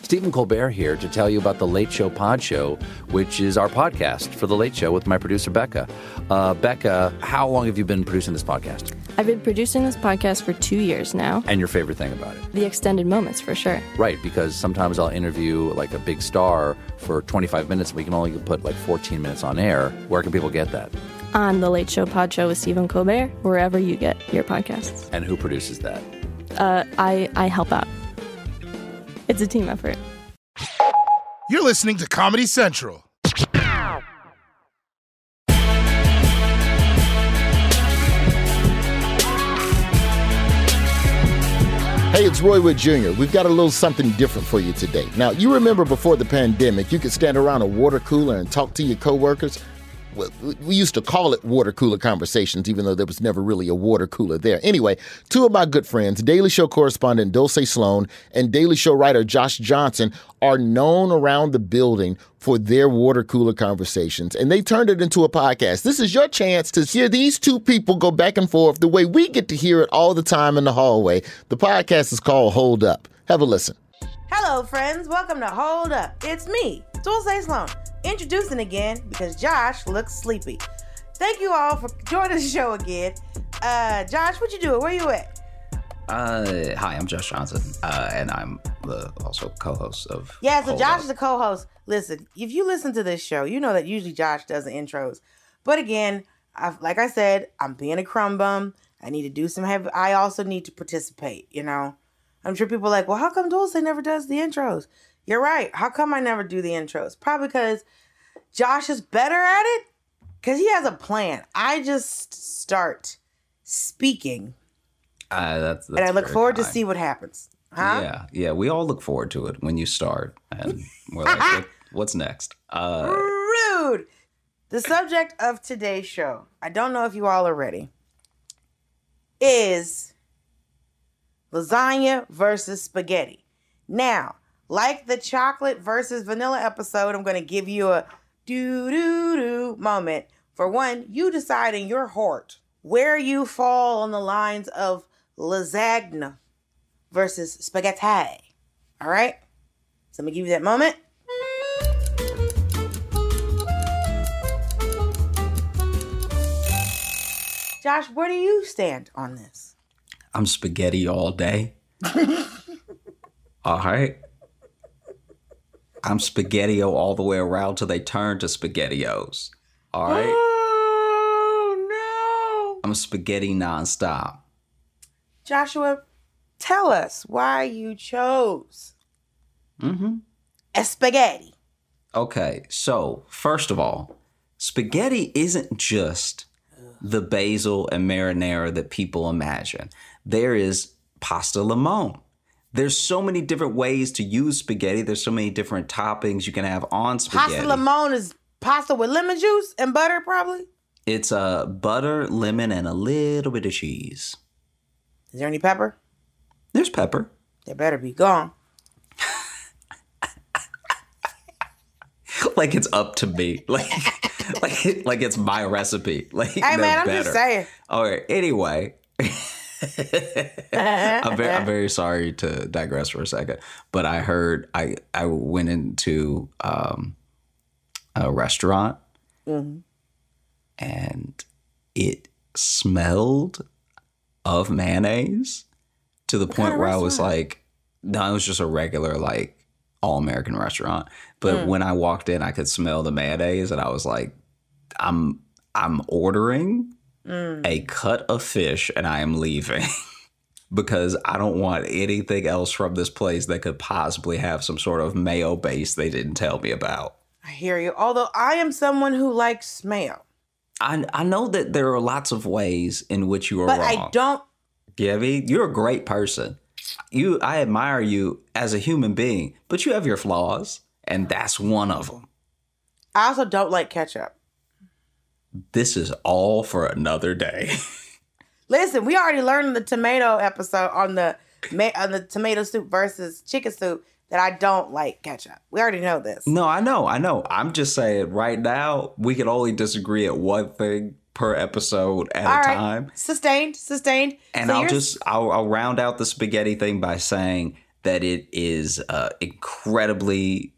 Stephen Colbert here to tell you about The Late Show Pod Show, which is our podcast for The Late Show with my producer, Becca. Becca, how long have you been producing this podcast? I've been producing this podcast for 2 years now. And your favorite thing about it? The extended moments, for sure. Right, because sometimes I'll interview like a big star for 25 minutes. We can only put like 14 minutes on air. Where can people get that? On The Late Show Pod Show with Stephen Colbert, wherever you get your podcasts. And who produces that? I help out. It's a team effort. You're listening to Comedy Central. Hey, it's Roy Wood Jr. We've got a little something different for you today. Now, you remember before the pandemic, you could stand around a water cooler and talk to your coworkers. We used to call it water cooler conversations, even though there was never really a water cooler there. Anyway, two of my good friends, Daily Show correspondent Dulcé Sloan and Daily Show writer Josh Johnson, are known around the building for their water cooler conversations, and they turned it into a podcast. This is your chance to hear these two people go back and forth the way we get to hear it all the time in the hallway. The podcast is called Hold Up. Have a listen. Hello, friends. Welcome to Hold Up. It's me, Dulcé Sloan, introducing again because Josh looks sleepy. Thank you all for joining the show again. Josh, what you doing? Where you at? Hi, I'm Josh Johnson, and I'm also co-host of Hold Josh Up. Is the co-host. Listen, if you listen to this show, you know that usually Josh does the intros. But again, like I said, I'm being a crumb bum. I need to do some heavy. I also need to participate, you know. I'm sure people are like, well, how come Dulcé never does the intros? You're right. How come I never do the intros? Probably because Josh is better at it because he has a plan. I just start speaking, that's and I look forward to see what happens. Huh? Yeah. We all look forward to it when you start, and we're like, what's next? Rude. The subject of today's show, I don't know if you all are ready, is lasagna versus spaghetti. Now, like the chocolate versus vanilla episode, I'm going to give you a do-do-do moment. For one, you decide in your heart where you fall on the lines of lasagna versus spaghetti. All right? So I'm going to give you that moment. Josh, where do you stand on this? I'm spaghetti all day. All right. I'm SpaghettiO all the way around till they turn to SpaghettiOs. All right. Oh, no. I'm spaghetti nonstop. Joshua, tell us why you chose a spaghetti. Okay. So, first of all, spaghetti isn't just the basil and marinara that people imagine. There is pasta limone. There's so many different ways to use spaghetti. There's so many different toppings you can have on spaghetti. Pasta limone is pasta with lemon juice and butter, probably? It's butter, lemon, and a little bit of cheese. Is there any pepper? There's pepper. There better be. Go on. Like it's up to me. Like it's my recipe. Like, hey, man, I'm better. Just saying. All right. Anyway. I'm very sorry to digress for a second, but I heard I went into a restaurant and it smelled of mayonnaise to the point where I was like, no, it was just a regular like all-American restaurant. But when I walked in, I could smell the mayonnaise and I was like, I'm ordering a cut of fish and I am leaving because I don't want anything else from this place that could possibly have some sort of mayo base they didn't tell me about. I hear you. Although I am someone who likes mayo. I know that there are lots of ways in which you are wrong. But I don't. Gabby, you're a great person. I admire you as a human being, but you have your flaws, and that's one of them. I also don't like ketchup. This is all for another day. Listen, we already learned in the tomato episode on the tomato soup versus chicken soup that I don't like ketchup. We already know this. No, I know. I'm just saying right now, we can only disagree at one thing per episode at a time. Sustained. And so I'll round out the spaghetti thing by saying that it is incredibly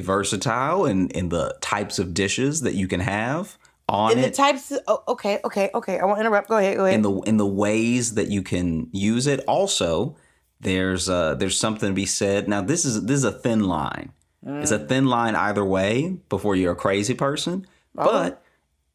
versatile in the types of dishes that you can have on it. In the types of, okay. I won't interrupt. Go ahead. In the ways that you can use it. Also, there's something to be said. Now, this is a thin line. Mm. It's a thin line either way before you're a crazy person. Oh. But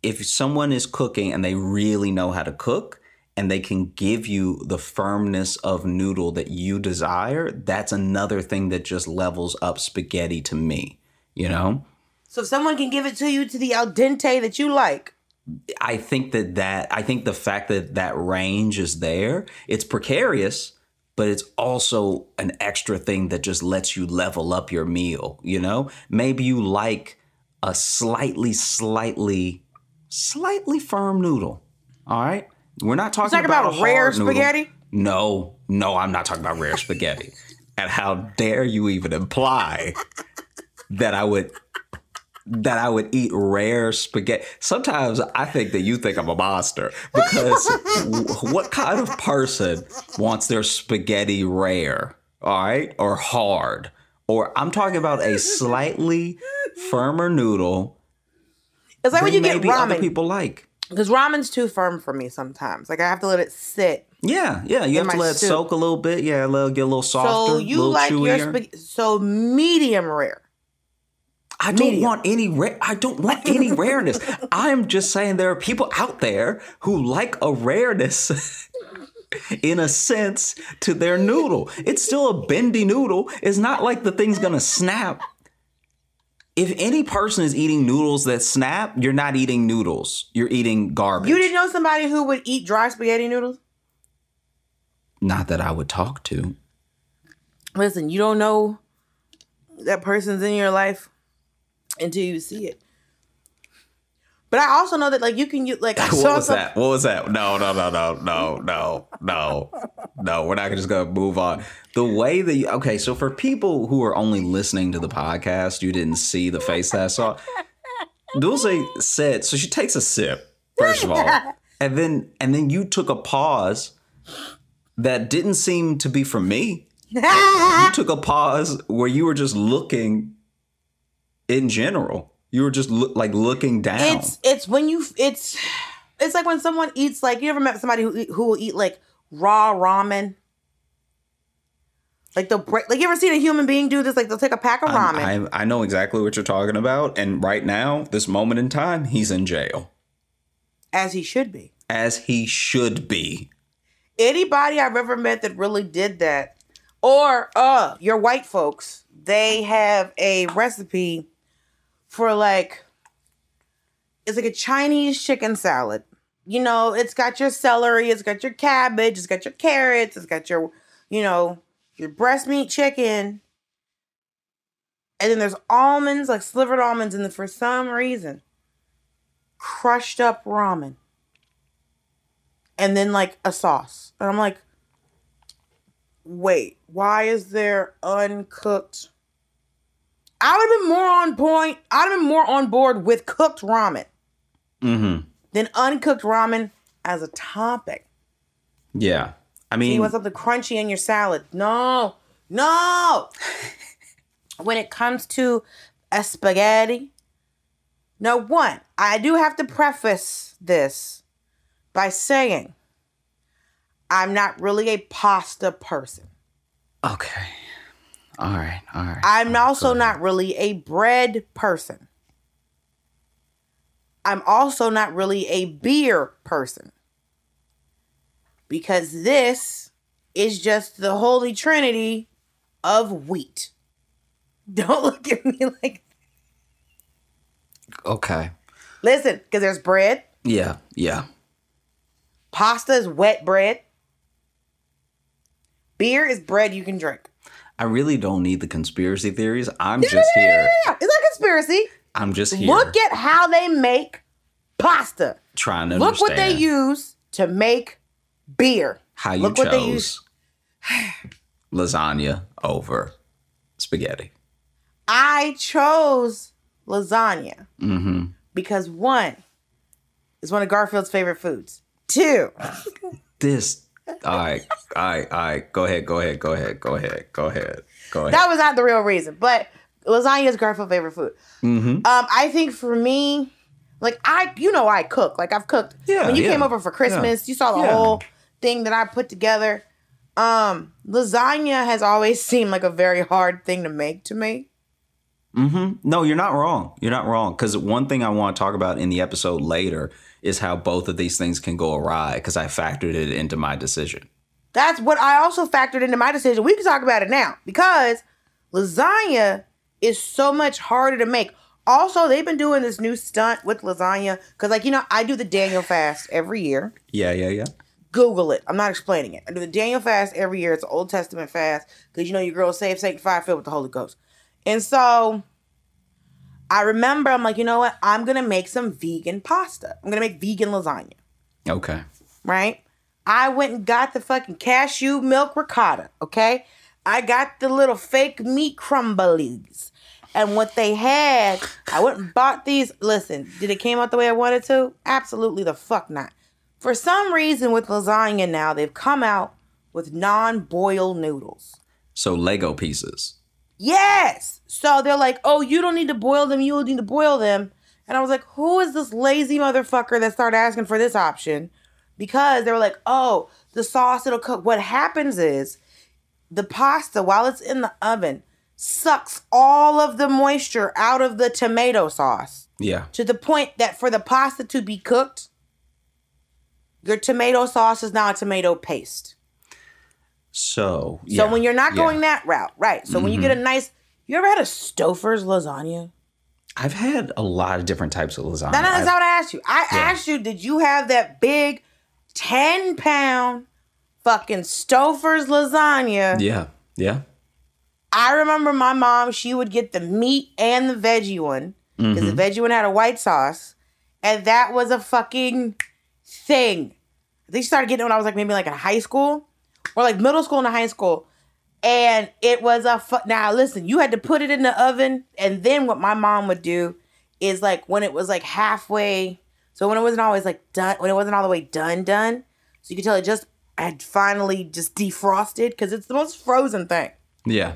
if someone is cooking and they really know how to cook and they can give you the firmness of noodle that you desire, that's another thing that just levels up spaghetti to me, you know? So if someone can give it to you to the al dente that you like. I think the fact that range is there, it's precarious, but it's also an extra thing that just lets you level up your meal, you know? Maybe you like a slightly firm noodle, all right? We're not talking about rare spaghetti? Noodle. No, I'm not talking about rare spaghetti. And how dare you even imply that I would eat rare spaghetti. Sometimes I think that you think I'm a monster because what kind of person wants their spaghetti rare, all right, or hard? Or I'm talking about a slightly firmer noodle. It's like when you get ramen. Other people like. Because ramen's too firm for me sometimes. Like I have to let it sit. Yeah. You have to let it soak a little bit. Yeah, get a little softer. So you like your spaghetti? So medium rare. I don't want any rareness. I'm just saying there are people out there who like a rareness in a sense to their noodle. It's still a bendy noodle. It's not like the thing's gonna snap. If any person is eating noodles that snap, you're not eating noodles. You're eating garbage. You didn't know somebody who would eat dry spaghetti noodles? Not that I would talk to. Listen, you don't know that person's in your life until you see it. But I also know that, like, you can use, like, What was that? No. We're not just gonna move on. The way that so for people who are only listening to the podcast, you didn't see the face that I saw. Dulce said, so she takes a sip, first of all. And then you took a pause that didn't seem to be from me. You took a pause where you were just looking. In general, you were just looking down. It's like when someone eats, like, you ever met somebody who will eat like raw ramen? Like they'll break, like, you ever seen a human being do this? Like they'll take a pack of ramen. I know exactly what you're talking about. And right now, this moment in time, he's in jail. As he should be. Anybody I've ever met that really did that, or your white folks, they have a recipe for, like, it's like a Chinese chicken salad. You know, it's got your celery, it's got your cabbage, it's got your carrots, it's got your, you know, your breast meat chicken. And then there's almonds, like slivered almonds, and then for some reason, crushed up ramen. And then like a sauce. And I'm like, wait, why is there uncooked? I would have been more on point. I'd have been more on board with cooked ramen than uncooked ramen as a topic. Yeah. I mean, so you want something crunchy in your salad. No. When it comes to a spaghetti, now, one, I do have to preface this by saying I'm not really a pasta person. Okay. All right. I'm also not really a bread person. I'm also not really a beer person. Because this is just the holy trinity of wheat. Don't look at me like that. Okay. Listen, because there's bread. Yeah. Pasta is wet bread. Beer is bread you can drink. I really don't need the conspiracy theories. I'm just here. It's not a conspiracy. I'm just here. Look at how they make pasta. Trying to understand. Look what they use to make beer. How you chose lasagna over spaghetti. I chose lasagna because one, it's one of Garfield's favorite foods. Two. All right. Go ahead. That was not the real reason, but lasagna is Garfield's favorite food. I think for me, like I cook. Like I've cooked. Yeah, when you came over for Christmas, you saw the whole thing that I put together. Lasagna has always seemed like a very hard thing to make to me. No, you're not wrong. You're not wrong. Because one thing I want to talk about in the episode later is how both of these things can go awry because I factored it into my decision. That's what I also factored into my decision. We can talk about it now because lasagna is so much harder to make. Also, they've been doing this new stunt with lasagna because, like, you know, I do the Daniel Fast every year. Yeah. Google it. I'm not explaining it. I do the Daniel Fast every year. It's an Old Testament fast because, you know, your girl saved, sanctified, filled with the Holy Ghost. And so I remember, I'm like, you know what? I'm going to make some vegan pasta. I'm going to make vegan lasagna. Okay. Right? I went and got the fucking cashew milk ricotta, okay? I got the little fake meat crumblies. And what they had, I went and bought these. Listen, did it came out the way I wanted to? Absolutely the fuck not. For some reason with lasagna now, they've come out with non-boil noodles. So Lego pieces. Yes. So they're like, oh, you don't need to boil them. You need to boil them. And I was like, who is this lazy motherfucker that started asking for this option? Because they were like, oh, the sauce, it'll cook. What happens is the pasta, while it's in the oven, sucks all of the moisture out of the tomato sauce. Yeah. To the point that for the pasta to be cooked, your tomato sauce is now a tomato paste. So, yeah. So when you're not going that route, right. So when you get a nice, you ever had a Stouffer's lasagna? I've had a lot of different types of lasagna. No, that's not what I asked you. I asked you, did you have that big 10-pound fucking Stouffer's lasagna? Yeah. I remember my mom, she would get the meat and the veggie one because the veggie one had a white sauce and that was a fucking thing. I think she started getting it when I was like maybe like in high school. Or like middle school and high school. And it was a... Now, listen, you had to put it in the oven. And then what my mom would do is like when it was like halfway... So when it wasn't always like done... When it wasn't all the way done. So you could tell it just had finally just defrosted. Because it's the most frozen thing. Yeah.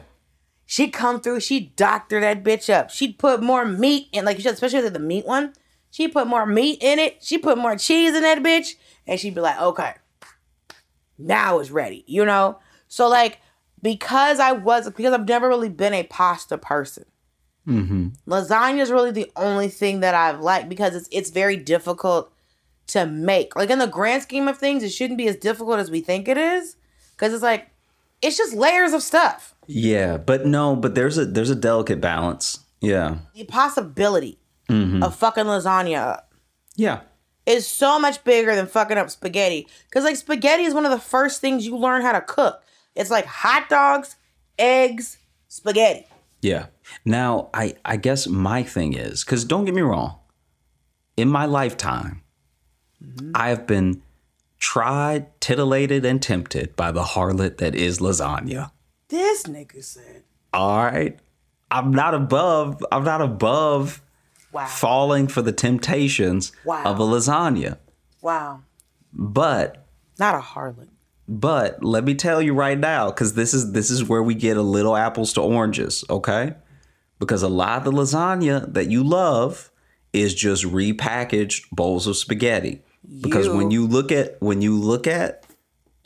She'd come through. She'd doctor that bitch up. She'd put more meat in. Like especially with the meat one. She'd put more meat in it. She put more cheese in that bitch. And she'd be like, okay... Now it's ready, you know? So, like, because I've never really been a pasta person, lasagna is really the only thing that I've liked because it's very difficult to make. Like, in the grand scheme of things, it shouldn't be as difficult as we think it is because it's like, it's just layers of stuff. Yeah, but there's a delicate balance. Yeah. The possibility of fucking lasagna up. Yeah. Is so much bigger than fucking up spaghetti. Because, like, spaghetti is one of the first things you learn how to cook. It's like hot dogs, eggs, spaghetti. Yeah. Now, I guess my thing is, because don't get me wrong, in my lifetime, I've been tried, titillated, and tempted by the harlot that is lasagna. This nigga said. All right. I'm not above... Wow. Falling for the temptations of a lasagna. Wow. But not a harlot. But let me tell you right now, because this is where we get a little apples to oranges, okay? Because a lot of the lasagna that you love is just repackaged bowls of spaghetti. Because when you look at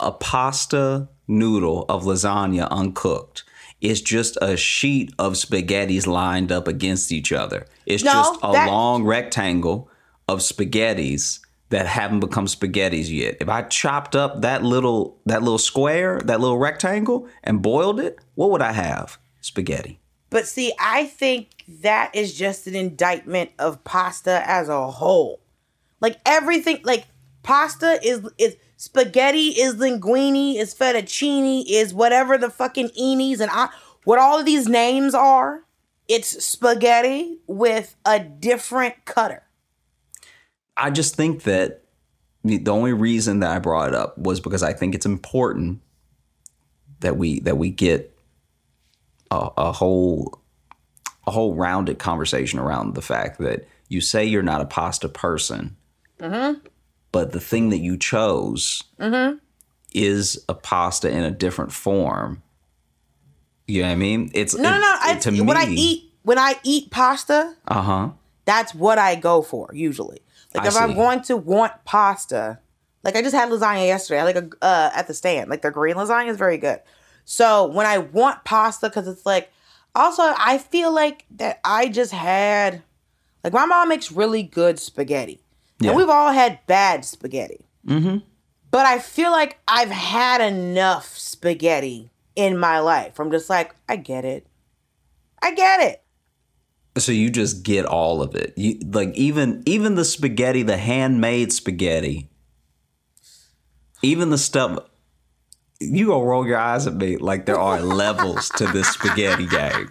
a pasta noodle of lasagna uncooked, it's just a sheet of spaghettis lined up against each other. It's long rectangle of spaghettis that haven't become spaghettis yet. If I chopped up that little square, that little rectangle, and boiled it, what would I have? Spaghetti. But see, I think that is just an indictment of pasta as a whole. Like everything, like pasta, is spaghetti, is linguine, is fettuccine, is whatever the fucking enies and what all of these names are. It's spaghetti with a different cutter. I just think that the only reason that I brought it up was because I think it's important that we get a whole rounded conversation around the fact that you say you're not a pasta person, mm-hmm. but the thing that you chose mm-hmm. is a pasta in a different form. You know what I mean? When I eat pasta, that's what I go for usually. Like if I'm going to want pasta, like I just had lasagna yesterday. I like at the stand, like the green lasagna is very good. So when I want pasta, because it's like, also I feel like that I just had, like my mom makes really good spaghetti, yeah. and we've all had bad spaghetti. Mm-hmm. But I feel like I've had enough spaghetti in my life. I'm just like, I get it. So you just get all of it. You like even the spaghetti, the handmade spaghetti, even the stuff. You gonna roll your eyes at me like there are levels to this spaghetti game.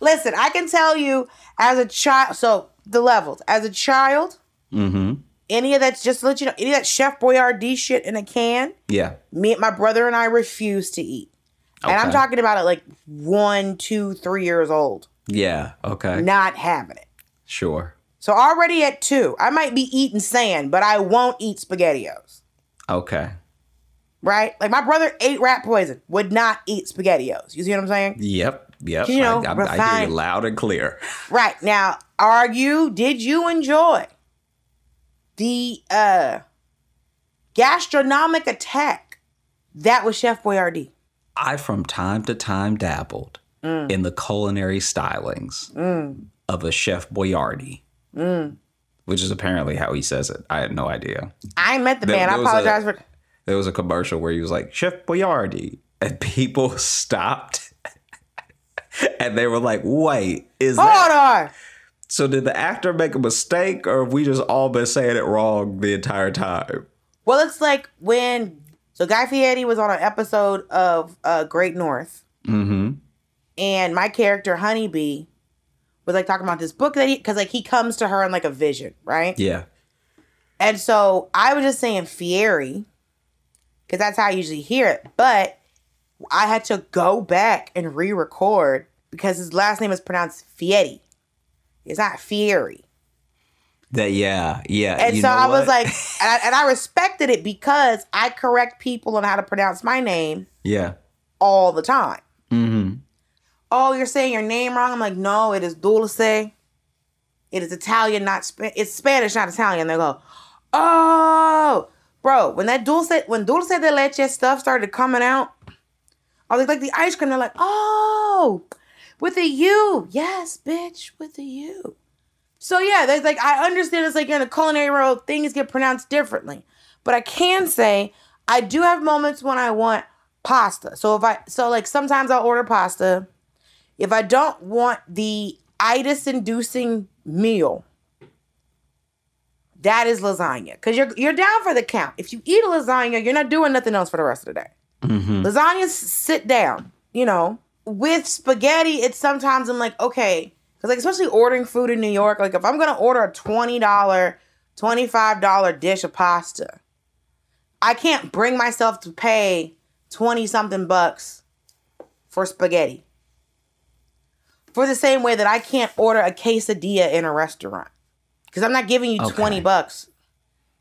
Listen, I can tell you as a child. So the levels as a child, mm-hmm. any of that's just to let you know, any of that Chef Boyardee shit in a can. Yeah, my brother and I refuse to eat, okay. And I'm talking about it like 1, 2, 3 years old. Yeah, okay. Not having it. Sure. So already at 2, I might be eating sand, but I won't eat SpaghettiOs. Okay. Right? Like my brother ate rat poison, would not eat SpaghettiOs. You see what I'm saying? Yep. You know, I hear you loud and clear. Right. Now, did you enjoy the gastronomic attack that was Chef Boyardee? I, from time to time, dabbled. Mm. In the culinary stylings of a Chef Boyardee, which is apparently how he says it. I had no idea. I met the man. I apologize for. There was a commercial where he was like, Chef Boyardee. And people stopped. And they were like, wait, hold on. So did the actor make a mistake, or have we just all been saying it wrong the entire time? Well, it's like so Guy Fieri was on an episode of Great North. Mm-hmm. And my character, Honeybee, was like talking about this book that because like he comes to her in like a vision, right? Yeah. And so I was just saying Fieri, because that's how I usually hear it. But I had to go back and re-record because his last name is pronounced Fieri. It's not Fieri. Yeah. And so I was like, and I respected it because I correct people on how to pronounce my name. Yeah. All the time. Mm-hmm. Oh, you're saying your name wrong? I'm like, no, it is Dulce. It is Italian, not Spanish. It's Spanish, not Italian. They go, oh, bro, when Dulce de Leche stuff started coming out, I was like the ice cream. They're like, oh, with a U. Yes, bitch, with a U. So yeah, there's like, I understand it's like in the culinary world, things get pronounced differently. But I can say I do have moments when I want pasta. So like sometimes I'll order pasta. If I don't want the itis-inducing meal, that is lasagna. Because you're down for the count. If you eat a lasagna, you're not doing nothing else for the rest of the day. Mm-hmm. Lasagnas sit down, you know. With spaghetti, it's sometimes I'm like, okay. Because like especially ordering food in New York, like if I'm going to order a $20, $25 dish of pasta, I can't bring myself to pay 20-something bucks for spaghetti. For the same way that I can't order a quesadilla in a restaurant. Because I'm not giving you $20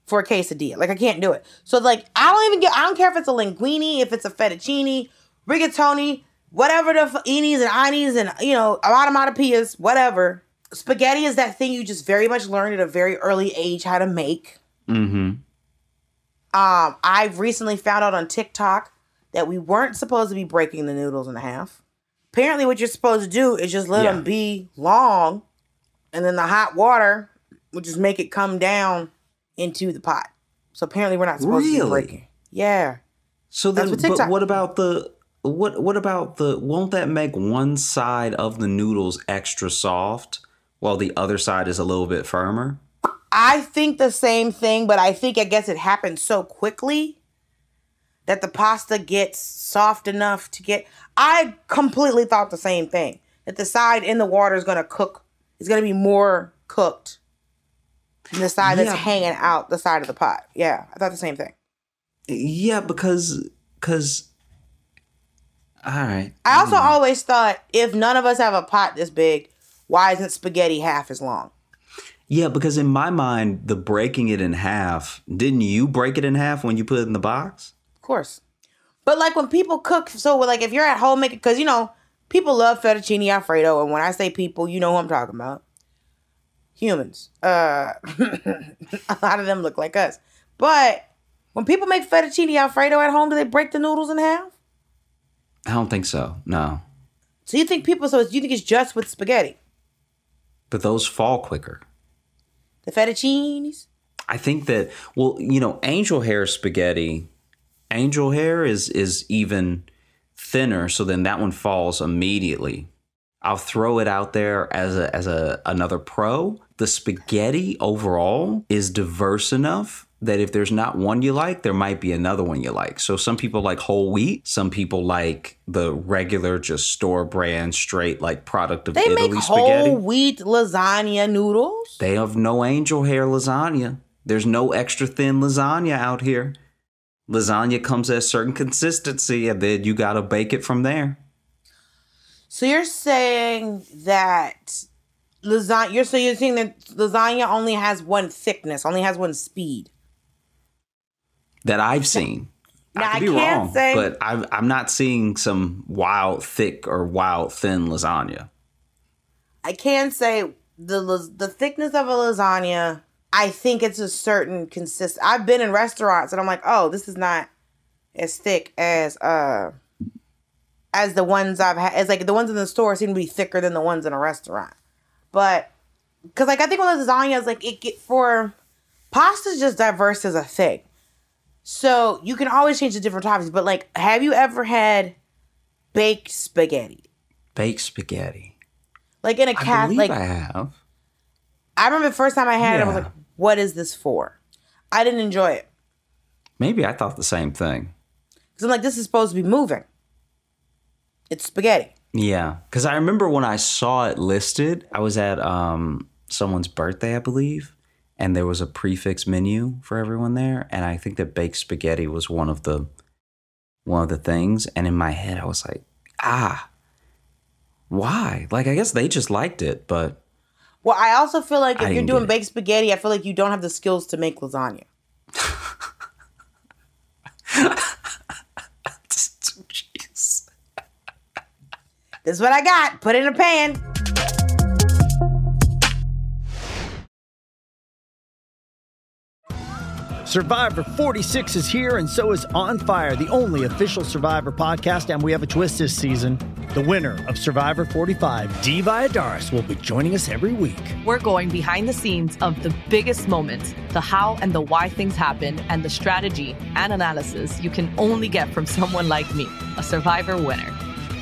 for a quesadilla. Like, I can't do it. So, like, I don't care if it's a linguine, if it's a fettuccine, rigatoni, whatever the enies and anies and, you know, onomatopoeias, whatever. Spaghetti is that thing you just very much learned at a very early age how to make. Mm-hmm. I've recently found out on TikTok that we weren't supposed to be breaking the noodles in half. Apparently what you're supposed to do is just let them be long, and then the hot water will just make it come down into the pot. So apparently we're not supposed to be breaking. Yeah. So then, but what about the won't that make one side of the noodles extra soft while the other side is a little bit firmer? I think the same thing, but I guess it happened so quickly that the pasta gets soft enough to get... I completely thought the same thing. That the side in the water is going to cook. It's going to be more cooked than the side that's hanging out the side of the pot. Yeah, I thought the same thing. Yeah, because all right. I also always thought, if none of us have a pot this big, why isn't spaghetti half as long? Yeah, because in my mind, the breaking it in half, didn't you break it in half when you put it in the box? Of course. But like when people cook, so like if you're at home making, because you know, people love fettuccine Alfredo. And when I say people, you know who I'm talking about. Humans. A lot of them look like us. But when people make fettuccine Alfredo at home, do they break the noodles in half? I don't think so, no. So you think people, so you think it's just with spaghetti? But those fall quicker. The fettuccinis? I think that, well, you know, angel hair spaghetti, angel hair is even thinner, so then that one falls immediately. I'll throw it out there as another pro. The spaghetti overall is diverse enough that if there's not one you like, there might be another one you like. So some people like whole wheat. Some people like the regular, just store brand, straight, like product of Italy spaghetti. They make whole wheat lasagna noodles. They have no angel hair lasagna. There's no extra thin lasagna out here. Lasagna comes at a certain consistency, and then you gotta bake it from there. So you're saying that lasagna only has one thickness, only has one speed. That I've seen. Now, I could be wrong, but I'm not seeing some wild thick or wild thin lasagna. I can say the thickness of a lasagna, I think it's a certain consistency. I've been in restaurants and I'm like, oh, this is not as thick as the ones I've had. It's like the ones in the store seem to be thicker than the ones in a restaurant. But because like I think with lasagnas, like pasta's just diverse as a thing. So you can always change the different toppings, but like, have you ever had baked spaghetti? Baked spaghetti, like in a cafe. Like I have. I remember the first time I had it, I was like, "What is this for?" I didn't enjoy it. Maybe I thought the same thing. Because I'm like, this is supposed to be moving. It's spaghetti. Yeah, because I remember when I saw it listed, I was at someone's birthday, I believe. And there was a prefix menu for everyone there. And I think that baked spaghetti was one of the things. And in my head, I was like, why? Like, I guess they just liked it, but. Well, I also feel like if you're doing baked spaghetti, I feel like you don't have the skills to make lasagna. Jeez. This is what I got. Put it in a pan. Survivor 46 is here, and so is On Fire, the only official Survivor podcast, and we have a twist this season. The winner of Survivor 45, Dee Valladares, will be joining us every week. We're going behind the scenes of the biggest moments, the how and the why things happen, and the strategy and analysis you can only get from someone like me, a Survivor winner.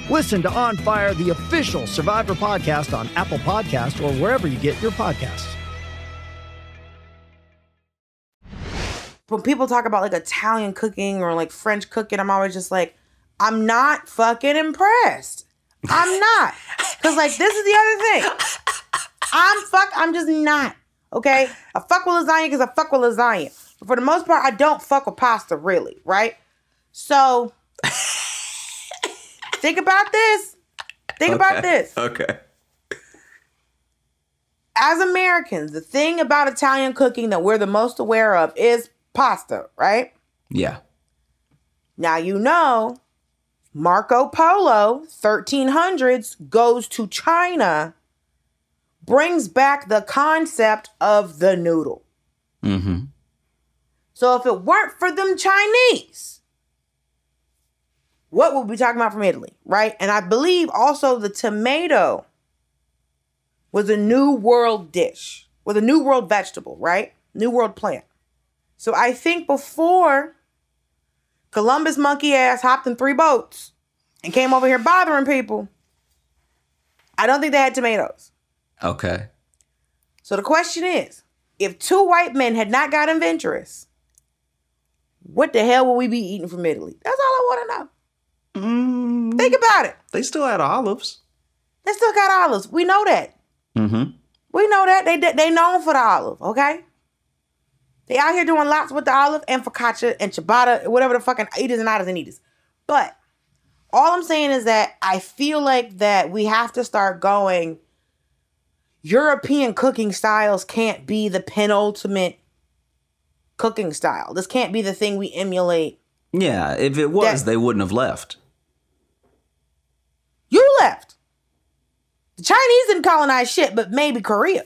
Listen to On Fire, the official Survivor podcast on Apple Podcasts or wherever you get your podcasts. When people talk about like Italian cooking or like French cooking, I'm always just like, I'm not fucking impressed. I'm not. Because like, this is the other thing. I'm just not. Okay? I fuck with lasagna because I fuck with lasagna. But for the most part, I don't fuck with pasta really, right? So think about this. Okay. As Americans, the thing about Italian cooking that we're the most aware of is pasta, right? Yeah. Now, you know, Marco Polo, 1300s, goes to China, brings back the concept of the noodle. Mm-hmm. So if it weren't for them Chinese, what would we be talking about from Italy, right? And I believe also the tomato was a New World dish, was a New World vegetable, right? New World plant. So I think before Columbus monkey ass hopped in 3 boats and came over here bothering people, I don't think they had tomatoes. Okay. So the question is, If two white men had not gotten adventurous, what the hell would we be eating from Italy? That's all I want to know. Think about it. They still had olives. They still got olives. We know that. Mm-hmm. We know that. They known for the olive, okay? They out here doing lots with the olive and focaccia and ciabatta, whatever the fucking eaters and outers and eaters. But all I'm saying is that I feel like that we have to start going, European cooking styles can't be the penultimate cooking style. This can't be the thing we emulate. Yeah, if it was, they wouldn't have left. You left. The Chinese didn't colonize shit, but maybe Korea.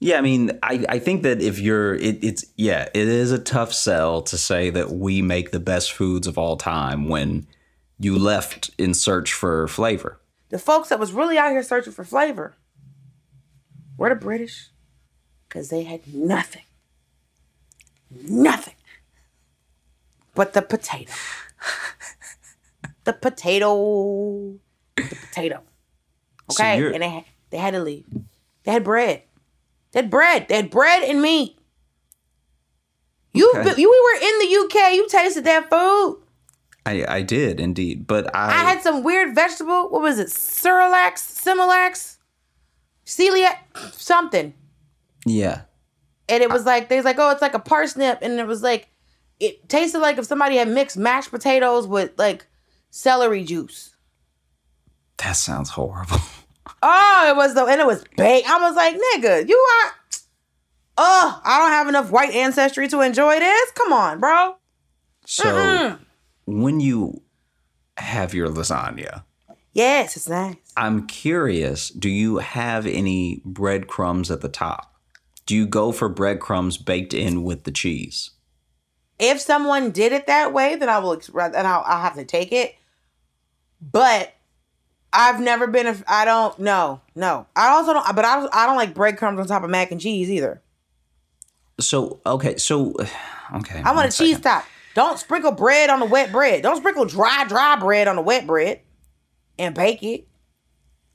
Yeah, I mean, I think that if you're, it is a tough sell to say that we make the best foods of all time when you left in search for flavor. The folks that was really out here searching for flavor were the British, because they had nothing. Nothing. But the potato. The potato. The potato. Okay? So and they had to leave. They had bread. They had bread and meat. You were in the UK. You tasted that food. I did indeed, but I had some weird vegetable. What was it? Celiac, something. Yeah. And it was like they was like, oh, it's like a parsnip, and it was like it tasted like if somebody had mixed mashed potatoes with like celery juice. That sounds horrible. Oh, it was though, and it was baked. I was like, nigga, you are. Oh, I don't have enough white ancestry to enjoy this. Come on, bro. So when you have your lasagna, yes, it's nice. I'm curious. Do you have any breadcrumbs at the top? Do you go for breadcrumbs baked in with the cheese? If someone did it that way, then I will, and I'll have to take it. But I've never been. I don't like breadcrumbs on top of mac and cheese either. So okay. I want a cheese top. Don't sprinkle bread on the wet bread. Don't sprinkle dry bread on the wet bread, and bake it.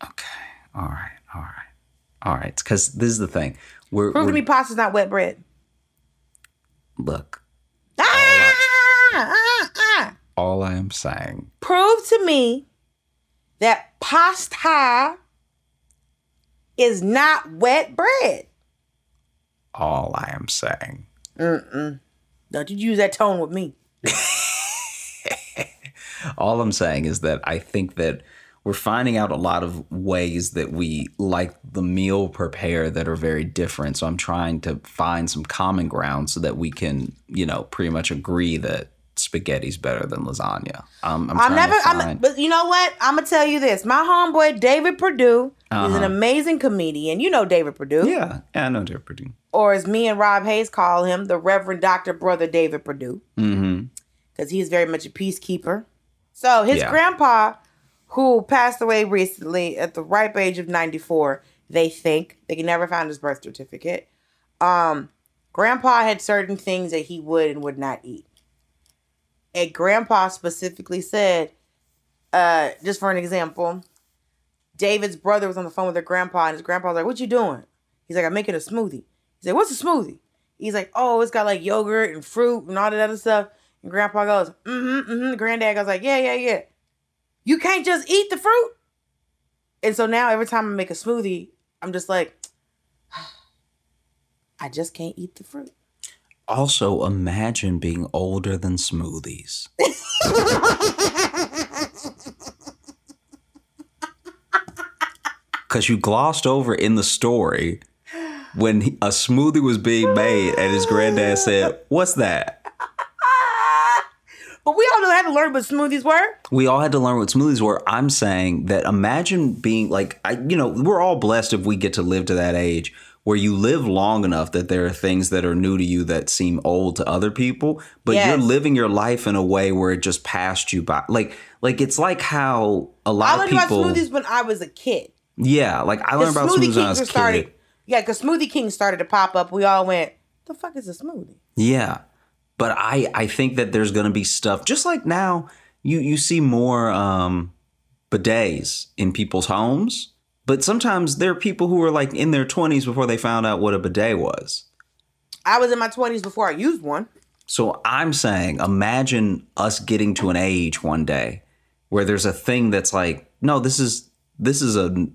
Okay. All right. Because this is the thing. Prove to me pasta's not wet bread. Look. All I am saying. Prove to me that pasta is not wet bread. All I am saying. Don't you use that tone with me. All I'm saying is that I think that we're finding out a lot of ways that we like the meal prepare that are very different. So I'm trying to find some common ground so that we can, pretty much agree that spaghetti's better than lasagna. But you know what? I'm going to tell you this. My homeboy, David Perdue, is an amazing comedian. You know David Perdue. Yeah, I know David Perdue. Or as me and Rob Hayes call him, the Reverend Dr. Brother David Perdue. Mm-hmm. Because he is very much a peacekeeper. So his grandpa, who passed away recently at the ripe age of 94, they think. They never found his birth certificate. Grandpa had certain things that he would and would not eat. And Grandpa specifically said, just for an example, David's brother was on the phone with their grandpa, and his grandpa was like, "What you doing?" He's like, "I'm making a smoothie." He's like, "What's a smoothie?" He's like, "Oh, it's got like yogurt and fruit and all that other stuff." And Grandpa goes, "Mm-hmm, mm-hmm." Granddad goes like, "Yeah. You can't just eat the fruit." And so now every time I make a smoothie, I'm just like, I just can't eat the fruit. Also, imagine being older than smoothies. Because you glossed over in the story when a smoothie was being made and his granddad said, "What's that?" But we all had to learn what smoothies were. I'm saying that imagine being like, we're all blessed if we get to live to that age, where you live long enough that there are things that are new to you that seem old to other people, but you're living your life in a way where it just passed you by. Like it's like how a lot of people. I learned about smoothies when I was a kid. Yeah, like I learned about smoothies when I was a kid. Yeah, because Smoothie King started to pop up. We all went, "The fuck is a smoothie?" Yeah, but I think that there's gonna be stuff just like now. You see more bidets in people's homes. But sometimes there are people who are like in their 20s before they found out what a bidet was. I was in my 20s before I used one. So I'm saying, imagine us getting to an age one day where there's a thing that's like, no, this is a,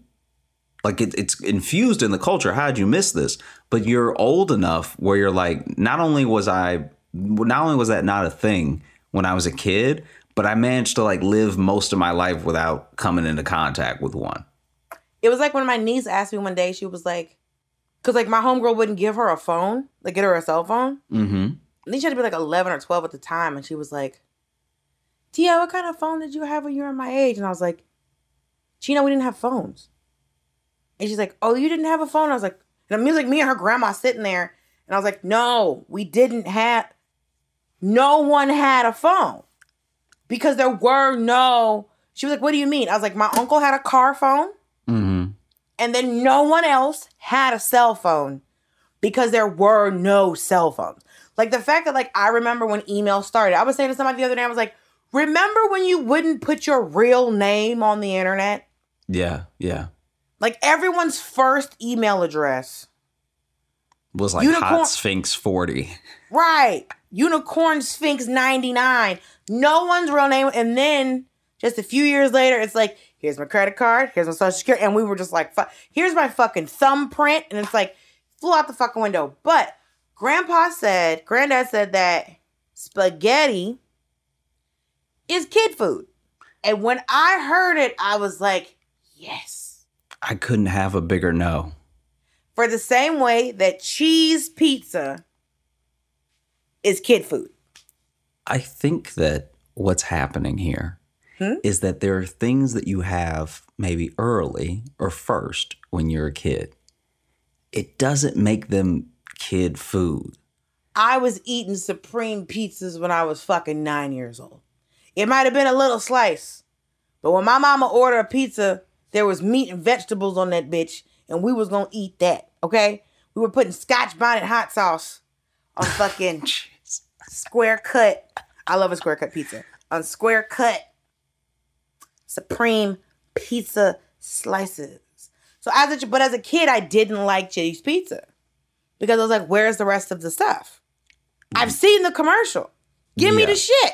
like it's infused in the culture. How'd you miss this? But you're old enough where you're like, not only was that not a thing when I was a kid, but I managed to like live most of my life without coming into contact with one. It was like when my niece asked me one day, she was like, because like my homegirl wouldn't give her a phone, like get her a cell phone. Mm-hmm. I think she had to be like 11 or 12 at the time. And she was like, Tia, what kind of phone did you have when you were my age? And I was like, Chino, we didn't have phones. And she's like, oh, you didn't have a phone? I was like, and I'm like, me and her grandma sitting there. And I was like, no, we didn't have, no one had a phone. Because there were no, she was like, what do you mean? I was like, my uncle had a car phone. Mm-hmm. And then no one else had a cell phone because there were no cell phones. Like the fact that like I remember when email started. I was saying to somebody the other day, I was like, remember when you wouldn't put your real name on the internet? Yeah, yeah. Like everyone's first email address was like Hot Sphinx 40. Right. Unicorn Sphinx 99. No one's real name. And then just a few years later, it's like, here's my credit card. Here's my social security. And we were just like, here's my fucking thumbprint. And it's like, flew out the fucking window. But Granddad said that spaghetti is kid food. And when I heard it, I was like, yes. I couldn't have a bigger no. For the same way that cheese pizza is kid food. I think that what's happening here is that there are things that you have maybe early or first when you're a kid. It doesn't make them kid food. I was eating Supreme pizzas when I was fucking 9 years old. It might have been a little slice, but when my mama ordered a pizza, there was meat and vegetables on that bitch, and we was gonna eat that, okay? We were putting Scotch bonnet hot sauce on fucking square cut. I love a square cut pizza. On square cut Supreme pizza slices. So as a kid, I didn't like cheese pizza because I was like, where's the rest of the stuff? I've seen the commercial. Give me the shit.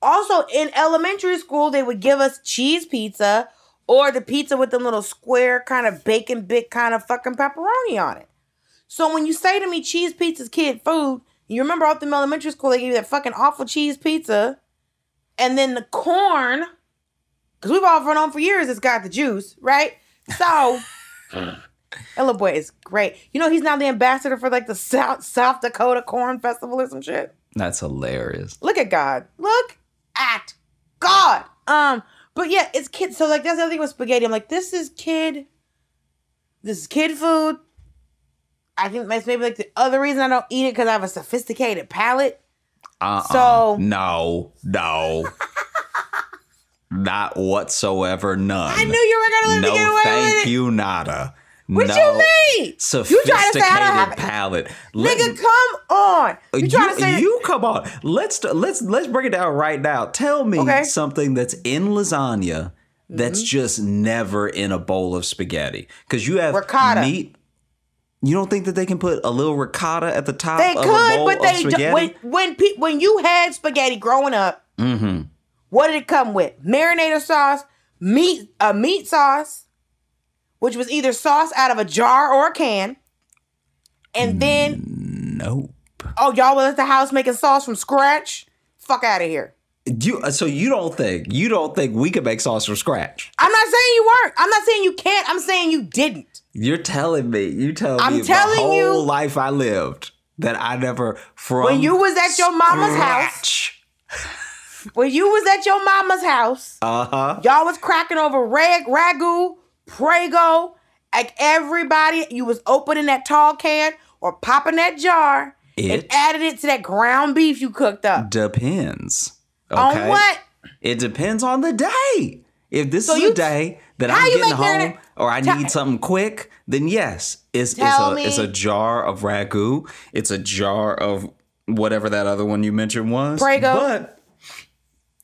Also, in elementary school, they would give us cheese pizza or the pizza with the little square kind of bacon bit kind of fucking pepperoni on it. So when you say to me cheese pizza's kid food, you remember all through elementary school, they gave you that fucking awful cheese pizza. And then the corn, because we've all run on for years, it's got the juice, right? So, that little boy is great. You know, he's now the ambassador for like the South Dakota Corn Festival or some shit. That's hilarious. Look at God. Look at God. But yeah, it's kids. So like that's the other thing with spaghetti. I'm like, this is kid food. I think that's maybe like the other reason I don't eat it, because I have a sophisticated palate. So no. Not whatsoever, none. I knew you were gonna let me get away with it. No, thank you, nada. What you mean? Sophisticated palate. Nigga, come on. You trying to say you come on. Let's break it down right now. Tell me something that's in lasagna that's just never in a bowl of spaghetti. Because you have ricotta. Meat. You don't think that they can put a little ricotta at the top of a bowl of spaghetti? They could, but when you had spaghetti growing up, what did it come with? Marinator sauce, meat sauce, which was either sauce out of a jar or a can. And then... Nope. Oh, y'all were at the house making sauce from scratch? Fuck out of here. So you don't think we could make sauce from scratch? I'm not saying you weren't. I'm not saying you can't. I'm saying you didn't. You're telling me. The whole life I lived that I never... When you was at your mama's house... When you was at your mama's house, y'all was cracking over ragu, Prego, like everybody. You was opening that tall can or popping that jar and added it to that ground beef you cooked up. Depends. Okay? On what? It depends on the day. If this is a day that I'm getting home or I need something quick, then yes, it's a jar of ragu. It's a jar of whatever that other one you mentioned was. Prego. But...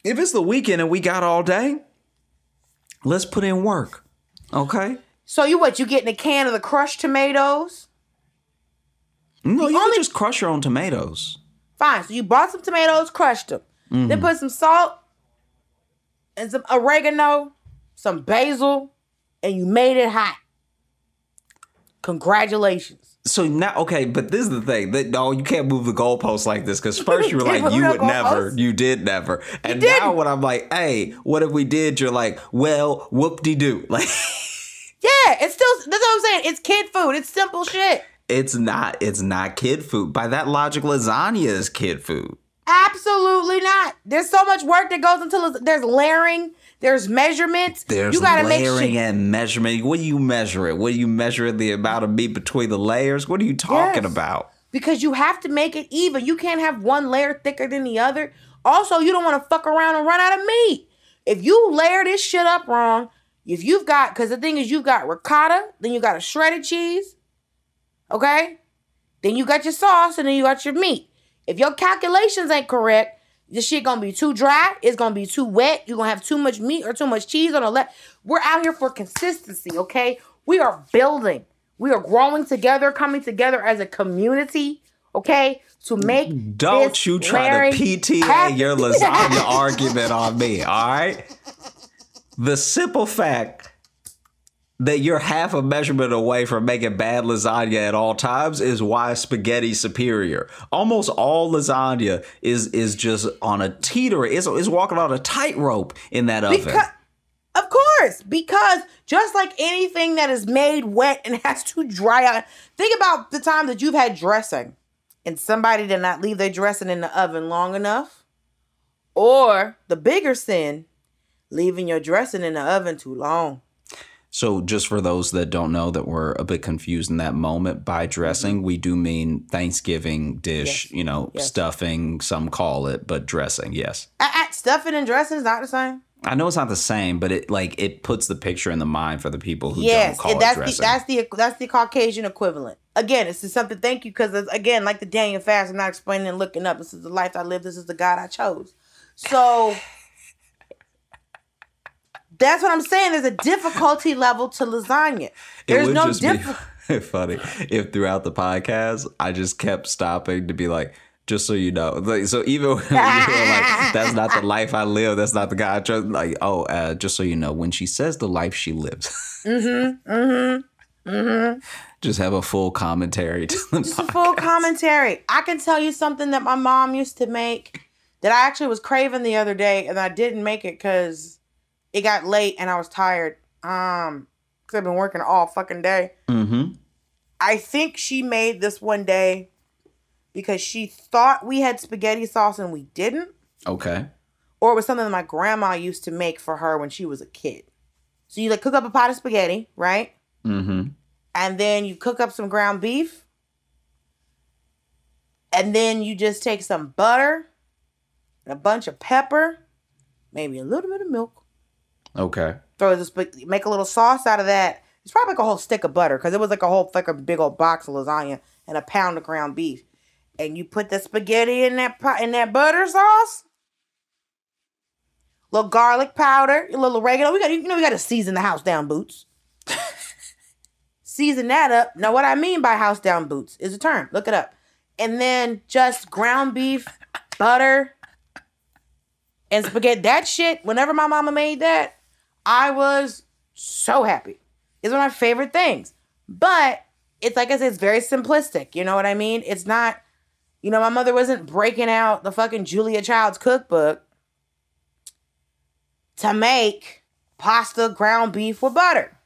if it's the weekend and we got all day, let's put in work, okay? So you what? You getting a can of the crushed tomatoes? No, you can just crush your own tomatoes. Fine. So you bought some tomatoes, crushed them. Mm-hmm. Then put some salt and some oregano, some basil, and you made it hot. Congratulations. So now, okay, but this is the thing. No, you can't move the goalposts like this, because first you were like, you would never, you did never. And now when I'm like, hey, what if we did? You're like, well, whoop-de-doo. Like, yeah, it's still, that's what I'm saying. It's kid food. It's simple shit. It's not kid food. By that logic, lasagna is kid food. Absolutely not. There's so much work that goes into there's layering. There's measurements. There's layering and measurement. What do you measure it? What do you measure the amount of meat between the layers? What are you talking about? Because you have to make it even. You can't have one layer thicker than the other. Also, you don't want to fuck around and run out of meat. If you layer this shit up wrong, because the thing is, you've got ricotta, then you got a shredded cheese, okay? Then you got your sauce, and then you got your meat. If your calculations ain't correct, this shit gonna be too dry. It's gonna be too wet. You're gonna have too much meat or too much cheese on the left. We're out here for consistency, okay? We are building. We are growing together, coming together as a community, okay? To make Don't you try to PTA your lasagna argument on me, all right? The simple fact that you're half a measurement away from making bad lasagna at all times is why spaghetti's superior. Almost all lasagna is just on a teeter. It's walking on a tightrope in that oven. Of course, because just like anything that is made wet and has to dry out. Think about the time that you've had dressing and somebody did not leave their dressing in the oven long enough. Or the bigger sin, leaving your dressing in the oven too long. So just for those that don't know that were a bit confused in that moment, by dressing, we do mean Thanksgiving dish, stuffing, some call it, but dressing, yes. Stuffing and dressing is not the same. I know it's not the same, but it puts the picture in the mind for the people who don't call it dressing. That's the Caucasian equivalent. Again, this is something, thank you, because again, like the Daniel Fast, I'm not explaining and looking up. This is the life I live. This is the God I chose. So... That's what I'm saying. There's a difficulty level to lasagna. There's no difficulty. It would just be funny if throughout the podcast, I just kept stopping to be like, just so you know. Like, so even when you were like, that's not the life I live. That's not the guy I trust. Like, just so you know, when she says the life she lives. Mm-hmm, mm-hmm, mm-hmm. Just have a full commentary to the podcast. A full commentary. I can tell you something that my mom used to make that I actually was craving the other day, and I didn't make it because... It got late and I was tired because I've been working all fucking day. Mm-hmm. I think she made this one day because she thought we had spaghetti sauce and we didn't. Okay. Or it was something that my grandma used to make for her when she was a kid. So you cook up a pot of spaghetti, right? Mm-hmm. And then you cook up some ground beef. And then you just take some butter and a bunch of pepper, maybe a little bit of milk. Okay. Make a little sauce out of that. It's probably like a whole stick of butter because it was like a whole fucking big old box of lasagna and a pound of ground beef. And you put the spaghetti in that pot in that butter sauce. Little garlic powder, a little oregano. We got to season the house down boots. Season that up. Now, what I mean by house down boots is a term. Look it up. And then just ground beef, butter, and spaghetti. That shit, whenever my mama made that, I was so happy. It's one of my favorite things. But it's like I said, it's very simplistic. You know what I mean? It's not, my mother wasn't breaking out the fucking Julia Child's cookbook to make pasta, ground beef with butter.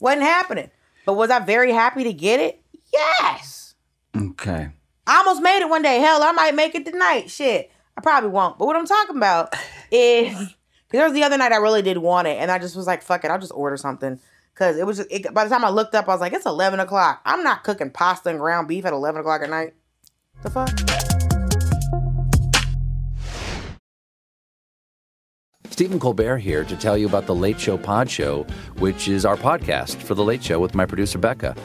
Wasn't happening. But was I very happy to get it? Yes. Okay. I almost made it one day. Hell, I might make it tonight. Shit. I probably won't. But what I'm talking about is, because there was the other night I really did want it. And I just was like, fuck it. I'll just order something. Because it was, by the time I looked up, I was like, it's 11 o'clock. I'm not cooking pasta and ground beef at 11 o'clock at night. The fuck? Stephen Colbert here to tell you about The Late Show Pod Show, which is our podcast for The Late Show with my producer, Becca.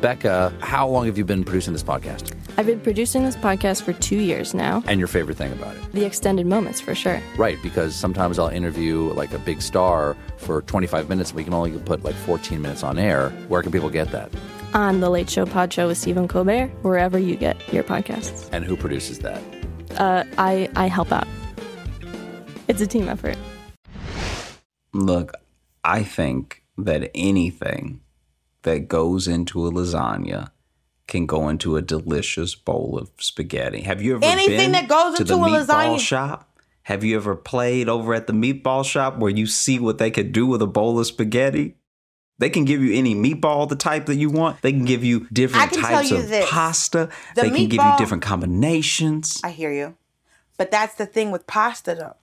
Becca, how long have you been producing this podcast? I've been producing this podcast for 2 years now. And your favorite thing about it? The extended moments, for sure. Right, because sometimes I'll interview like a big star for 25 minutes, and we can only put like 14 minutes on air. Where can people get that? On The Late Show Pod Show with Stephen Colbert, wherever you get your podcasts. And who produces that? I help out. It's a team effort. Look, I think that anything that goes into a lasagna can go into a delicious bowl of spaghetti. Have you ever anything been that goes to into the meatball lasagna shop? Have you ever played over at the meatball shop where you see what they could do with a bowl of spaghetti? They can give you any meatball, the type that you want. They can give you different types of pasta. They can give you different combinations. I hear you. But that's the thing with pasta, though.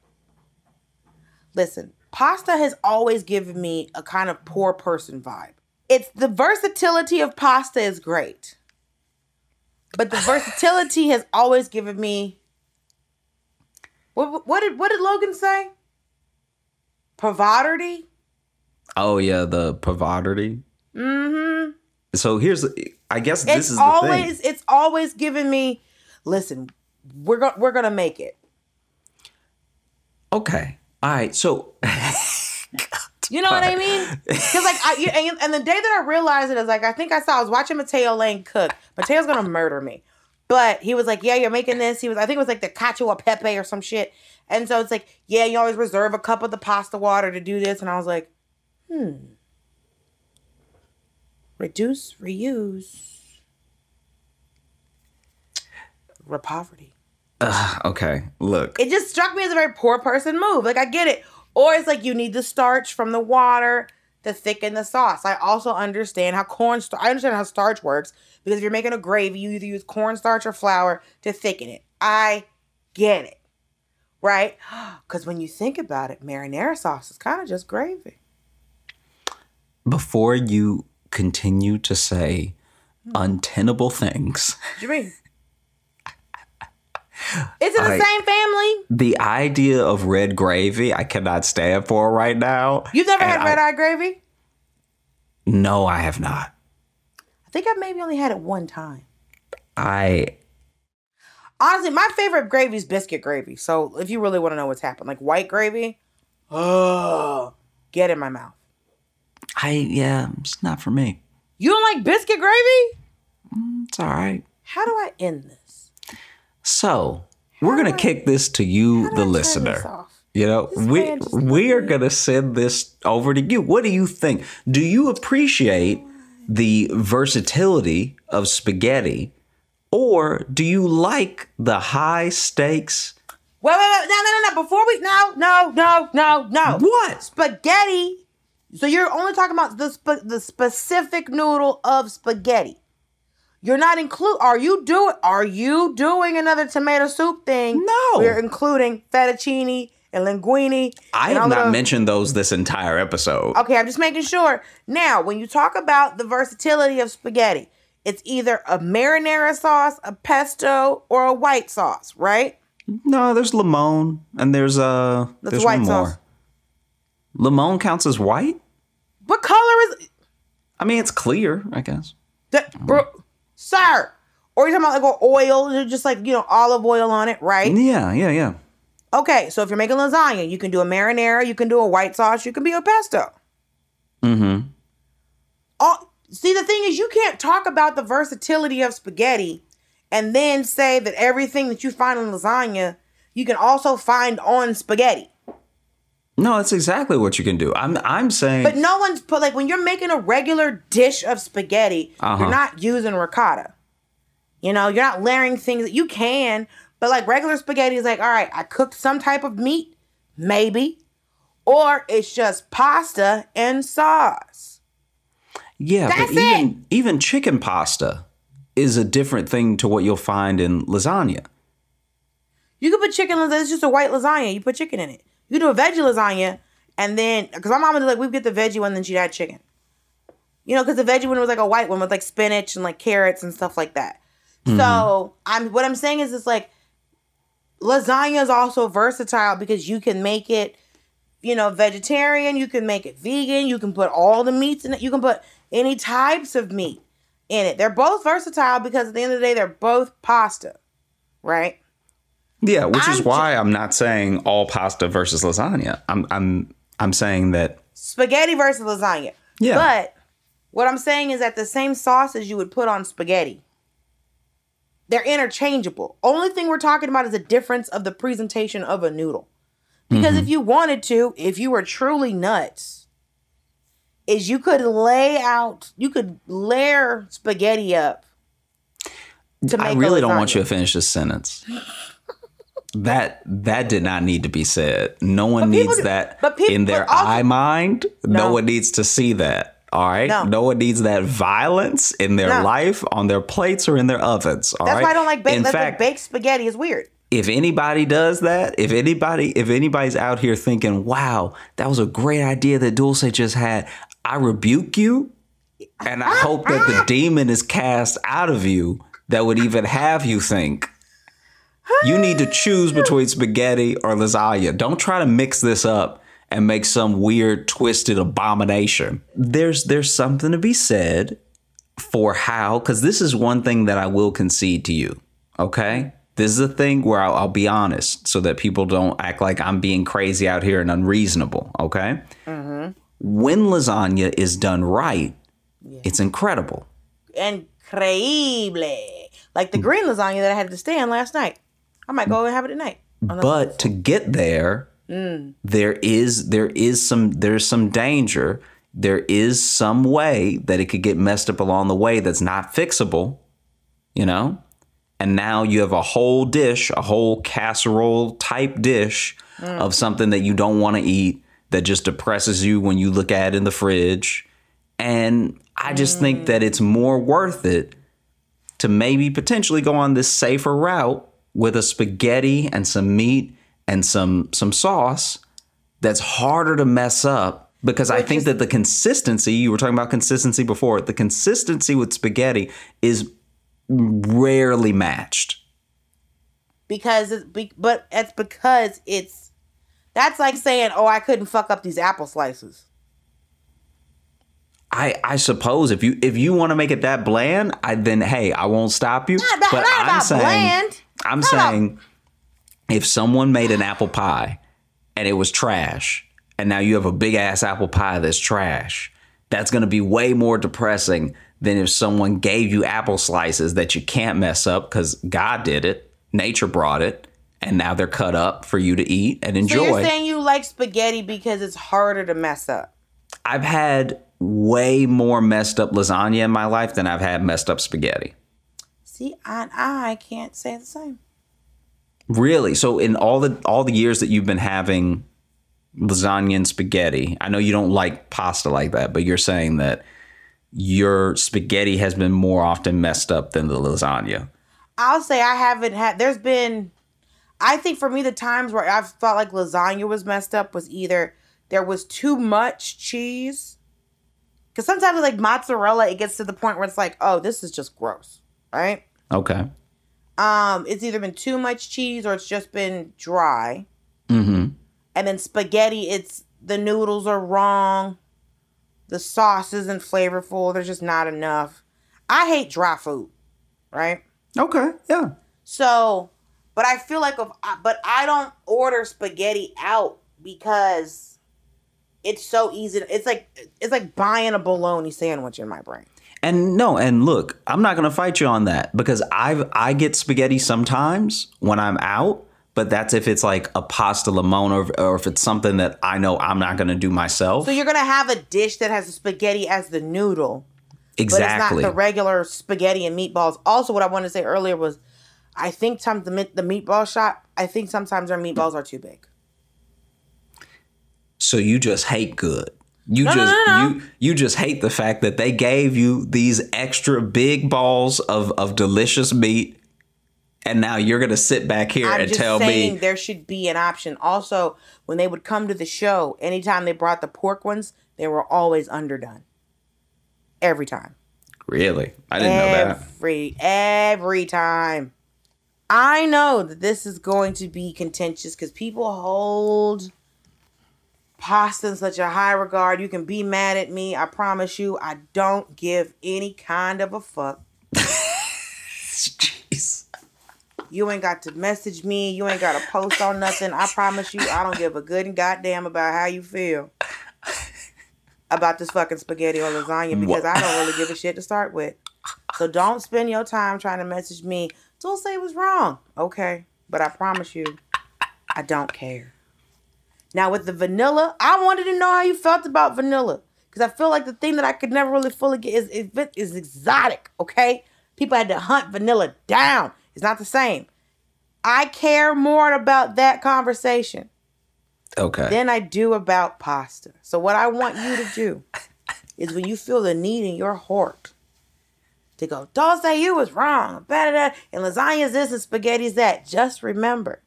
Listen, pasta has always given me a kind of poor person vibe. It's the versatility of pasta is great. But the versatility has always given me... What did Logan say? Poverty? Oh, yeah, the poverty. Mm-hmm. So here's... I guess this is the thing. It's always given me... Listen, we're going to make it. Okay. All right, so... You know what I mean? Because like, and the day that I realized it, I was like, I was watching Mateo Lane cook. Mateo's gonna murder me, but he was like, "Yeah, you're making this." He was, I think it was like the cacio e pepe or some shit. And so it's like, "Yeah, you always reserve a cup of the pasta water to do this." And I was like, reduce, reuse, poverty. Okay, look, it just struck me as a very poor person move. Like, I get it. Or it's like you need the starch from the water to thicken the sauce. I also understand how starch works, because if you're making a gravy, you either use cornstarch or flour to thicken it. I get it, right? Because when you think about it, marinara sauce is kind of just gravy. Before you continue to say untenable things. What do you mean? It's in the same family. The idea of red gravy, I cannot stand for right now. You've never had red-eye gravy? No, I have not. I think I maybe only had it one time. Honestly, my favorite gravy is biscuit gravy. So if you really want to know what's happened, like white gravy, get in my mouth. Yeah, it's not for me. You don't like biscuit gravy? It's all right. How do I end this? So we're going to kick this to you, the listener. You know, we are going to send this over to you. What do you think? Do you appreciate the versatility of spaghetti, or do you like the high stakes? Wait, no. No. What? Spaghetti. So you're only talking about the specific noodle of spaghetti. You're not include. Are you doing another tomato soup thing? No. We're including fettuccine and linguine. I have not mentioned those this entire episode. Okay, I'm just making sure. Now, when you talk about the versatility of spaghetti, it's either a marinara sauce, a pesto, or a white sauce, right? No, there's limon, and there's white one sauce. More. Limon counts as white? What color is it? I mean, it's clear, I guess. Sir, or you're talking about like oil, just like, you know, olive oil on it, right? Yeah. Okay, so if you're making lasagna, you can do a marinara, you can do a white sauce, you can be a pesto. Mm-hmm. See, the thing is, you can't talk about the versatility of spaghetti and then say that everything that you find in lasagna, you can also find on spaghetti. No, that's exactly what you can do. I'm saying... But no one's put... Like, when you're making a regular dish of spaghetti, you're not using ricotta. You know, you're not layering things that you can. But, like, regular spaghetti is like, all right, I cooked some type of meat, maybe. Or it's just pasta and sauce. Yeah, that's but even chicken pasta is a different thing to what you'll find in lasagna. You can put chicken... It's just a white lasagna. You put chicken in it. You do a veggie lasagna, and then... Because my mama did, like, we'd get the veggie one, then she'd add chicken. You know, because the veggie one was, like, a white one with, like, spinach and, like, carrots and stuff like that. Mm-hmm. So, what I'm saying is it's, like, lasagna is also versatile because you can make it, you know, vegetarian. You can make it vegan. You can put all the meats in it. You can put any types of meat. in it. They're both versatile because at the end of the day, they're both pasta, right? Yeah, which is why I'm not saying all pasta versus lasagna. I'm saying that spaghetti versus lasagna. Yeah. But what I'm saying is that the same sauces you would put on spaghetti, they're interchangeable. Only thing we're talking about is the difference of the presentation of a noodle. Because if you wanted to, if you were truly nuts, is you could layer spaghetti up to make I really don't want you to finish this sentence. That did not need to be said. No one needs that in their eye mind. No one needs to see that. All right. No one needs that violence in their life, on their plates or in their ovens. All right. That's why I don't like baked. In fact, baked spaghetti is weird. If anybody does that, if anybody's out here thinking, wow, that was a great idea that Dulce just had, I rebuke you. And I hope that the demon is cast out of you that would even have you think you need to choose between spaghetti or lasagna. Don't try to mix this up and make some weird, twisted abomination. There's something to be said for how, because this is one thing that I will concede to you, okay? This is a thing where I'll be honest so that people don't act like I'm being crazy out here and unreasonable, okay? Mm-hmm. When lasagna is done right, it's incredible. Increíble. Like the green lasagna that I had to stand last night. I might go and have it tonight. But to get there... There's some danger. There is some way that it could get messed up along the way that's not fixable, you know? And now you have a whole dish, a whole casserole type dish of something that you don't want to eat that just depresses you when you look at it in the fridge. And I just think that it's more worth it to maybe potentially go on this safer route with a spaghetti and some meat and some sauce that's harder to mess up, because I think that the consistency, you were talking about consistency before, the consistency with spaghetti is rarely matched. That's like saying, oh, I couldn't fuck up these apple slices. I suppose if you want to make it that bland, I won't stop you. I'm saying if someone made an apple pie and it was trash, and now you have a big ass apple pie that's trash, that's going to be way more depressing than if someone gave you apple slices that you can't mess up because God did it, nature brought it, and now they're cut up for you to eat and enjoy. So you're saying you like spaghetti because it's harder to mess up? I've had way more messed up lasagna in my life than I've had messed up spaghetti. See, I can't say the same. Really? So in all the years that you've been having lasagna and spaghetti, I know you don't like pasta like that, but you're saying that your spaghetti has been more often messed up than the lasagna. I'll say I haven't had, I think for me the times where I've felt like lasagna was messed up was either there was too much cheese, because sometimes like mozzarella, it gets to the point where it's like, oh, this is just gross, right? Okay. It's either been too much cheese or it's just been dry. Mm-hmm. And then spaghetti, it's the noodles are wrong. The sauce isn't flavorful. There's just not enough. I hate dry food, right? Okay, yeah. So, but I feel like, but I don't order spaghetti out because it's so easy. It's like buying a bologna sandwich in my brain. And no, and look, I'm not going to fight you on that, because I get spaghetti sometimes when I'm out, but that's if it's like a pasta limone or if it's something that I know I'm not going to do myself. So you're going to have a dish that has spaghetti as the noodle. Exactly. But it's not the regular spaghetti and meatballs. Also, what I wanted to say earlier was I think sometimes the meatball shop, I think sometimes our meatballs are too big. So you just hate good. You just hate the fact that they gave you these extra big balls of delicious meat, and now you're going to sit back here and tell me. I'm just saying there should be an option. Also, when they would come to the show, anytime they brought the pork ones, they were always underdone. Every time. Really? I didn't know that. Every time. I know that this is going to be contentious because people hold pasta in such a high regard. You can be mad at me. I promise you, I don't give any kind of a fuck. Jeez. You ain't got to message me. You ain't got to post on nothing. I promise you, I don't give a good and goddamn about how you feel about this fucking spaghetti or lasagna, because what? I don't really give a shit to start with. So don't spend your time trying to message me. Don't say it was wrong. Okay. But I promise you, I don't care. Now with the vanilla, I wanted to know how you felt about vanilla, because I feel like the thing that I could never really fully get is exotic, okay? People had to hunt vanilla down. It's not the same. I care more about that conversation, okay, than I do about pasta. So what I want you to do is, when you feel the need in your heart, to go, don't say you was wrong, and lasagna's this and spaghetti's that. Just remember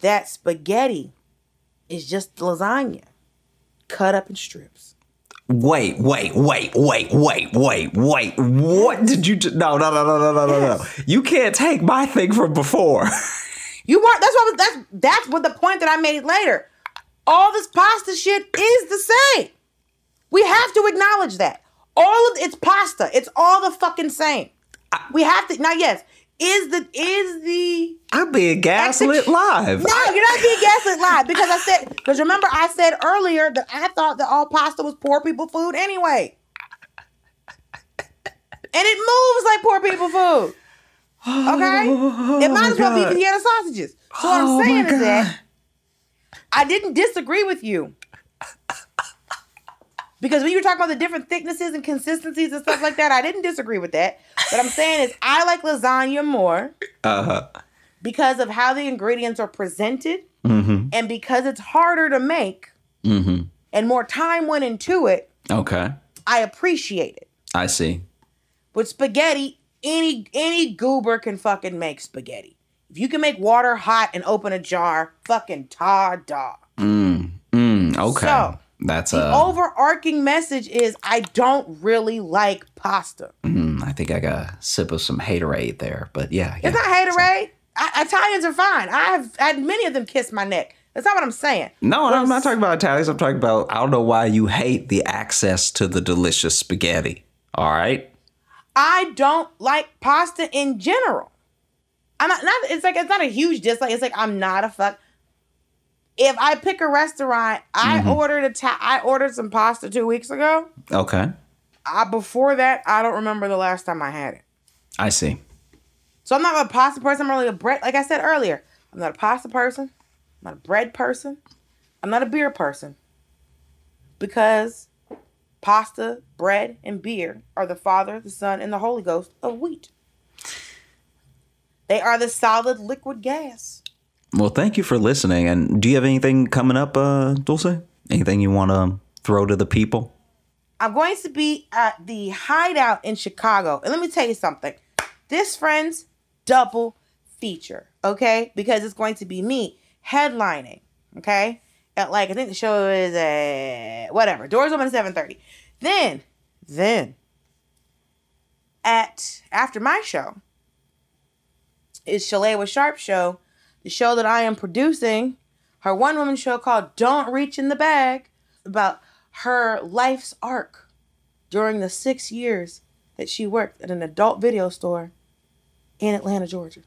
that spaghetti is just lasagna cut up in strips. Wait. What did you just... No. You can't take my thing from before. You weren't... That's what the point that I made later. All this pasta shit is the same. We have to acknowledge that. All of it's pasta. It's all the fucking same. We have to... Now, yes... Is the I'm being gaslit live. No, you're not being gaslit live, because remember I said earlier that I thought that all pasta was poor people food anyway. And it moves like poor people food. Okay? Oh, it might as well be Vienna sausages. So what I'm saying is that I didn't disagree with you. Because when you were talking about the different thicknesses and consistencies and stuff like that, I didn't disagree with that. What I'm saying is I like lasagna more because of how the ingredients are presented, mm-hmm, and because it's harder to make, mm-hmm, and more time went into it. Okay. I appreciate it. I see. With spaghetti, any goober can fucking make spaghetti. If you can make water hot and open a jar, fucking ta-da. Okay. So, the overarching message is I don't really like pasta. I think I got a sip of some haterade there, but yeah. It's not haterade. Italians are fine. I've had many of them kiss my neck. That's not what I'm saying. No, I'm not talking about Italians. I'm talking about, I don't know why you hate the access to the delicious spaghetti. All right. I don't like pasta in general. It's not a huge dislike. It's like I'm not a fuck. If I pick a restaurant, I ordered some pasta 2 weeks ago. Okay. Before that, I don't remember the last time I had it. I see. So I'm not a pasta person. I'm really a bread. Like I said earlier, I'm not a pasta person. I'm not a bread person. I'm not a beer person. Because pasta, bread, and beer are the Father, the Son, and the Holy Ghost of wheat. They are the solid liquid gas. Well, thank you for listening. And do you have anything coming up, Dulce? Anything you want to throw to the people? I'm going to be at the Hideout in Chicago. And let me tell you something. This, friends, double feature, okay? Because it's going to be me headlining, okay? At I think the show is at whatever. Doors open at 7:30. Then, after my show, is Shalaya Sharp show. The show that I am producing, her one-woman show called Don't Reach in the Bag, about her life's arc during the 6 years that she worked at an adult video store in Atlanta, Georgia.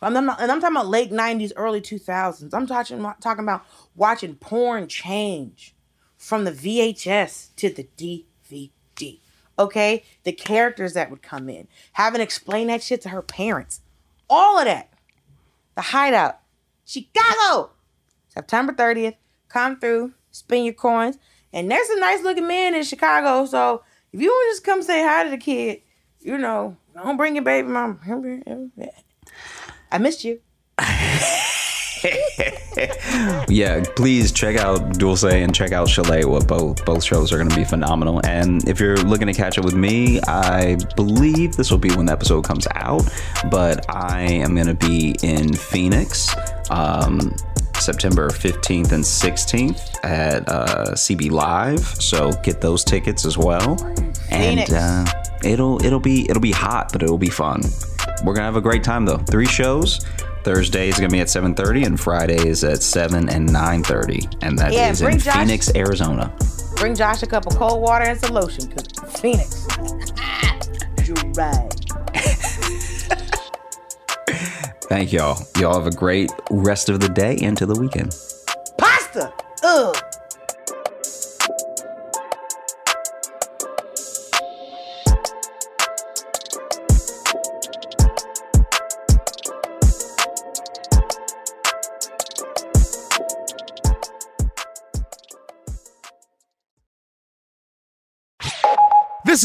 I'm talking about late 90s, early 2000s. I'm talking about watching porn change from the VHS to the DVD, okay? The characters that would come in, having explained that shit to her parents, all of that. The Hideout, Chicago, September 30th. Come through, spin your coins. And there's some nice looking men in Chicago. So if you want to just come say hi to the kid, you know, don't bring your baby mama. I missed you. Yeah, please check out Dulce and check out Shalaya. Both shows are going to be phenomenal. And if you're looking to catch up with me, I believe this will be when the episode comes out, but I am going to be in Phoenix September 15th and 16th at CB Live, so get those tickets as well. Phoenix. And it'll be hot, but it'll be fun. We're going to have a great time though. 3 shows. Thursday is going to be at 7:30 and Friday is at 7 and 9:30. And that is in Phoenix, Arizona. Bring Josh a cup of cold water and some lotion because Phoenix. You're right. Thank y'all. Y'all have a great rest of the day into the weekend. Pasta! Ugh! This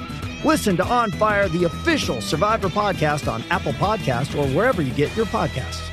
Listen to On Fire, the official Survivor podcast on Apple Podcasts or wherever you get your podcasts.